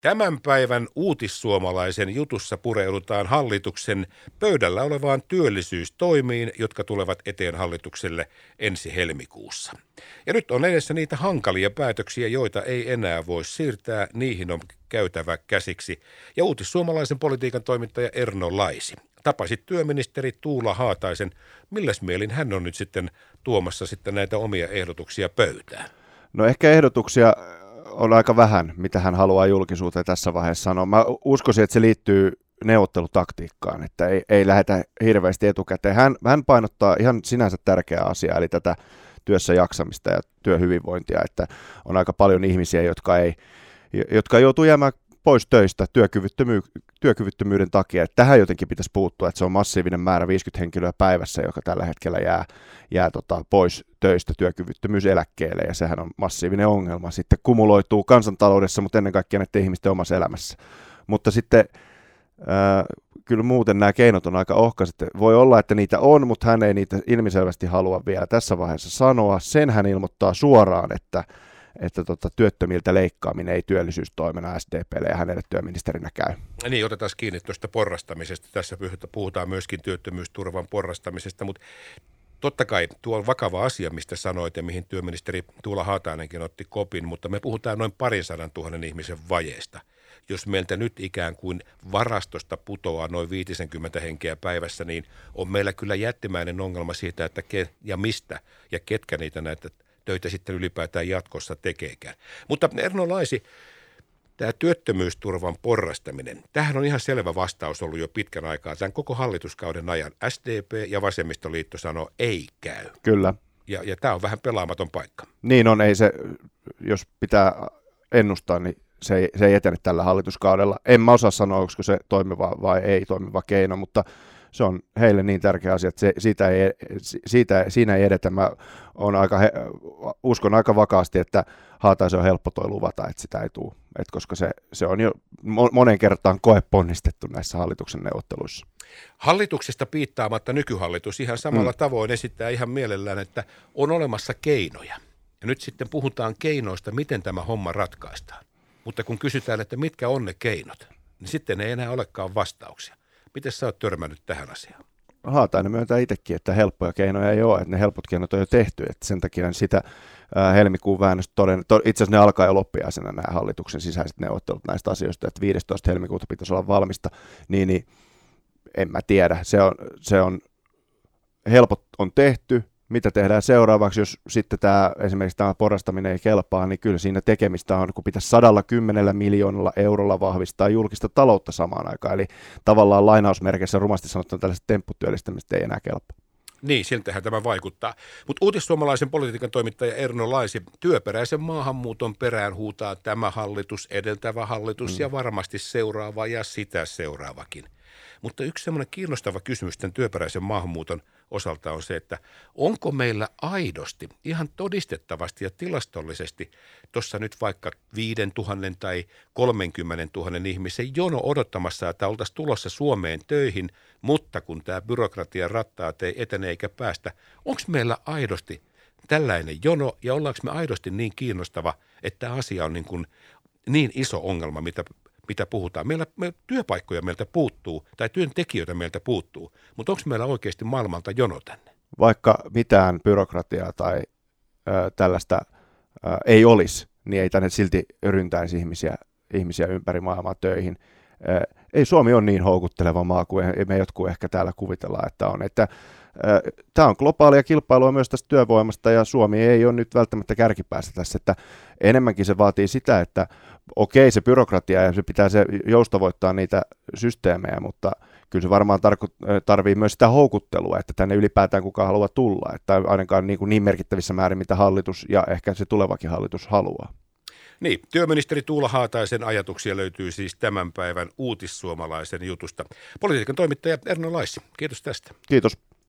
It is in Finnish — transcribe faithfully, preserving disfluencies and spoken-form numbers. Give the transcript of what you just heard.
Tämän päivän Uutissuomalaisen jutussa pureudutaan hallituksen pöydällä olevaan työllisyystoimiin, jotka tulevat eteen hallitukselle ensi helmikuussa. Ja nyt on edessä niitä hankalia päätöksiä, joita ei enää voi siirtää, niihin on käytävä käsiksi. Ja Uutissuomalaisen politiikan toimittaja Erno Laisi, tapasit työministeri Tuula Haataisen. Milläs mielin hän on nyt sitten tuomassa sitten näitä omia ehdotuksia pöytään? No ehkä ehdotuksia on aika vähän, mitä hän haluaa julkisuuteen tässä vaiheessa sanoa. Mä uskoisin, että se liittyy neuvottelutaktiikkaan, että ei, ei lähdetä hirveästi etukäteen. Hän, hän painottaa ihan sinänsä tärkeää asiaa, eli tätä työssä jaksamista ja työhyvinvointia, että on aika paljon ihmisiä, jotka, ei, jotka joutuu jäämään pois töistä työkyvyttömy, työkyvyttömyyden takia. Että tähän jotenkin pitäisi puuttua, että se on massiivinen määrä, viisikymmentä henkilöä päivässä, joka tällä hetkellä jää, jää tota pois töistä työkyvyttömyyseläkkeelle, ja sehän on massiivinen ongelma. Sitten kumuloituu kansantaloudessa, mutta ennen kaikkea näiden ihmisten omassa elämässä. Mutta sitten äh, kyllä muuten nämä keinot on aika ohkaiset. Voi olla, että niitä on, mutta hän ei niitä ilmiselvästi halua vielä tässä vaiheessa sanoa. Sen hän ilmoittaa suoraan, että että tota, työttömiltä leikkaaminen ei työllisyystoimena S D P:lle ja hänelle työministerinä käy. Niin, otetaan kiinni tuosta porrastamisesta. Tässä puhutaan myöskin työttömyysturvan porrastamisesta, mutta totta kai tuo on vakava asia, mistä sanoit ja mihin työministeri Tuula Haatainenkin otti kopin, mutta me puhutaan noin parin sadan tuhannen ihmisen vajeesta. Jos meiltä nyt ikään kuin varastosta putoaa noin viisikymmentä henkeä päivässä, niin on meillä kyllä jättimäinen ongelma siitä, että ke- ja mistä ja ketkä niitä näitä töitä sitten ylipäätään jatkossa tekeekään. Mutta Erno Laisi, tämä työttömyysturvan porrastaminen, tämähän on ihan selvä vastaus ollut jo pitkän aikaa. Tämän koko hallituskauden ajan S D P ja Vasemmistoliitto sanoo, ei käy. Kyllä. Ja, ja tämä on vähän pelaamaton paikka. Niin on, ei se, jos pitää ennustaa, niin se ei, se ei etene tällä hallituskaudella. En mä osaa sanoa, onko se toimiva vai ei toimiva keino, mutta se on heille niin tärkeä asia, että se, siitä ei, siitä, siinä ei edetä. Mä on aika, uskon aika vakaasti, että Haataisen on helppo toi luvata, että sitä ei tule. Et koska se, se on jo monen kertaan koeponnistettu näissä hallituksen neuvotteluissa. Hallituksesta piittaamatta nykyhallitus ihan samalla mm. tavoin esittää ihan mielellään, että on olemassa keinoja. Ja nyt sitten puhutaan keinoista, miten tämä homma ratkaistaan. Mutta kun kysytään, että mitkä on ne keinot, niin sitten ei enää olekaan vastauksia. Miten sä oot törmännyt tähän asiaan? Haatainen myöntää itsekin, että helppoja keinoja ei ole, että ne helpot keinot on jo tehty, että sen takia sitä helmikuun väännöstä todennäköisesti, itse asiassa ne alkaa jo loppiaisena nämä hallituksen sisäiset neuvottelut näistä asioista, että viidestoista helmikuuta pitäisi olla valmista, niin, niin en mä tiedä, se on, se on, helpot on tehty, mitä tehdään seuraavaksi, jos sitten tämä, esimerkiksi tämä porrastaminen ei kelpaa, niin kyllä siinä tekemistä on, kun pitäisi sadallakymmenellä miljoonalla eurolla vahvistaa julkista taloutta samaan aikaan. Eli tavallaan lainausmerkeissä rumasti sanottuna tällaiset tempputyöllistämiset ei enää kelpaa. Niin, siltähän tämä vaikuttaa. Mutta Uutissuomalaisen politiikan toimittaja Erno Laisi, työperäisen maahanmuuton perään huutaa tämä hallitus, edeltävä hallitus mm. ja varmasti seuraava ja sitä seuraavakin. Mutta yksi semmoinen kiinnostava kysymys tämän työperäisen maahanmuuton osalta on se, että onko meillä aidosti, ihan todistettavasti ja tilastollisesti tuossa nyt vaikka viisituhatta tai kolmekymmentätuhatta ihmisen jono odottamassa, että oltaisiin tulossa Suomeen töihin, mutta kun tämä byrokratian rattaat ei etene eikä päästä, onko meillä aidosti tällainen jono ja ollaanko me aidosti niin kiinnostava, että tämä asia on niin kuin niin iso ongelma, mitä mitä puhutaan. Meillä, me, työpaikkoja meiltä puuttuu tai työntekijöitä meiltä puuttuu, mutta onko meillä oikeasti maailmalta jono tänne? Vaikka mitään byrokratiaa tai ö, tällaista ö, ei olisi, niin ei tänne silti ryntäisi ihmisiä, ihmisiä ympäri maailmaa töihin. Ö, ei Suomi ole niin houkutteleva maa kuin me jotkut ehkä täällä kuvitellaan, että on. Että, ö, tämä on globaalia kilpailua myös tästä työvoimasta ja Suomi ei ole nyt välttämättä kärkipäässä tässä. Että enemmänkin se vaatii sitä, että okei, se byrokratia ja se pitää se joustavoittaa niitä systeemejä, mutta kyllä se varmaan tarko- tarvii myös sitä houkuttelua, että tänne ylipäätään kukaan haluaa tulla, että ainakaan niin, kuin niin merkittävissä määrin, mitä hallitus ja ehkä se tulevakin hallitus haluaa. Niin, työministeri Tuula Haataisen ajatuksia löytyy siis tämän päivän Uutissuomalaisen jutusta. Politiikan toimittaja Erno Laisi, kiitos tästä. Kiitos.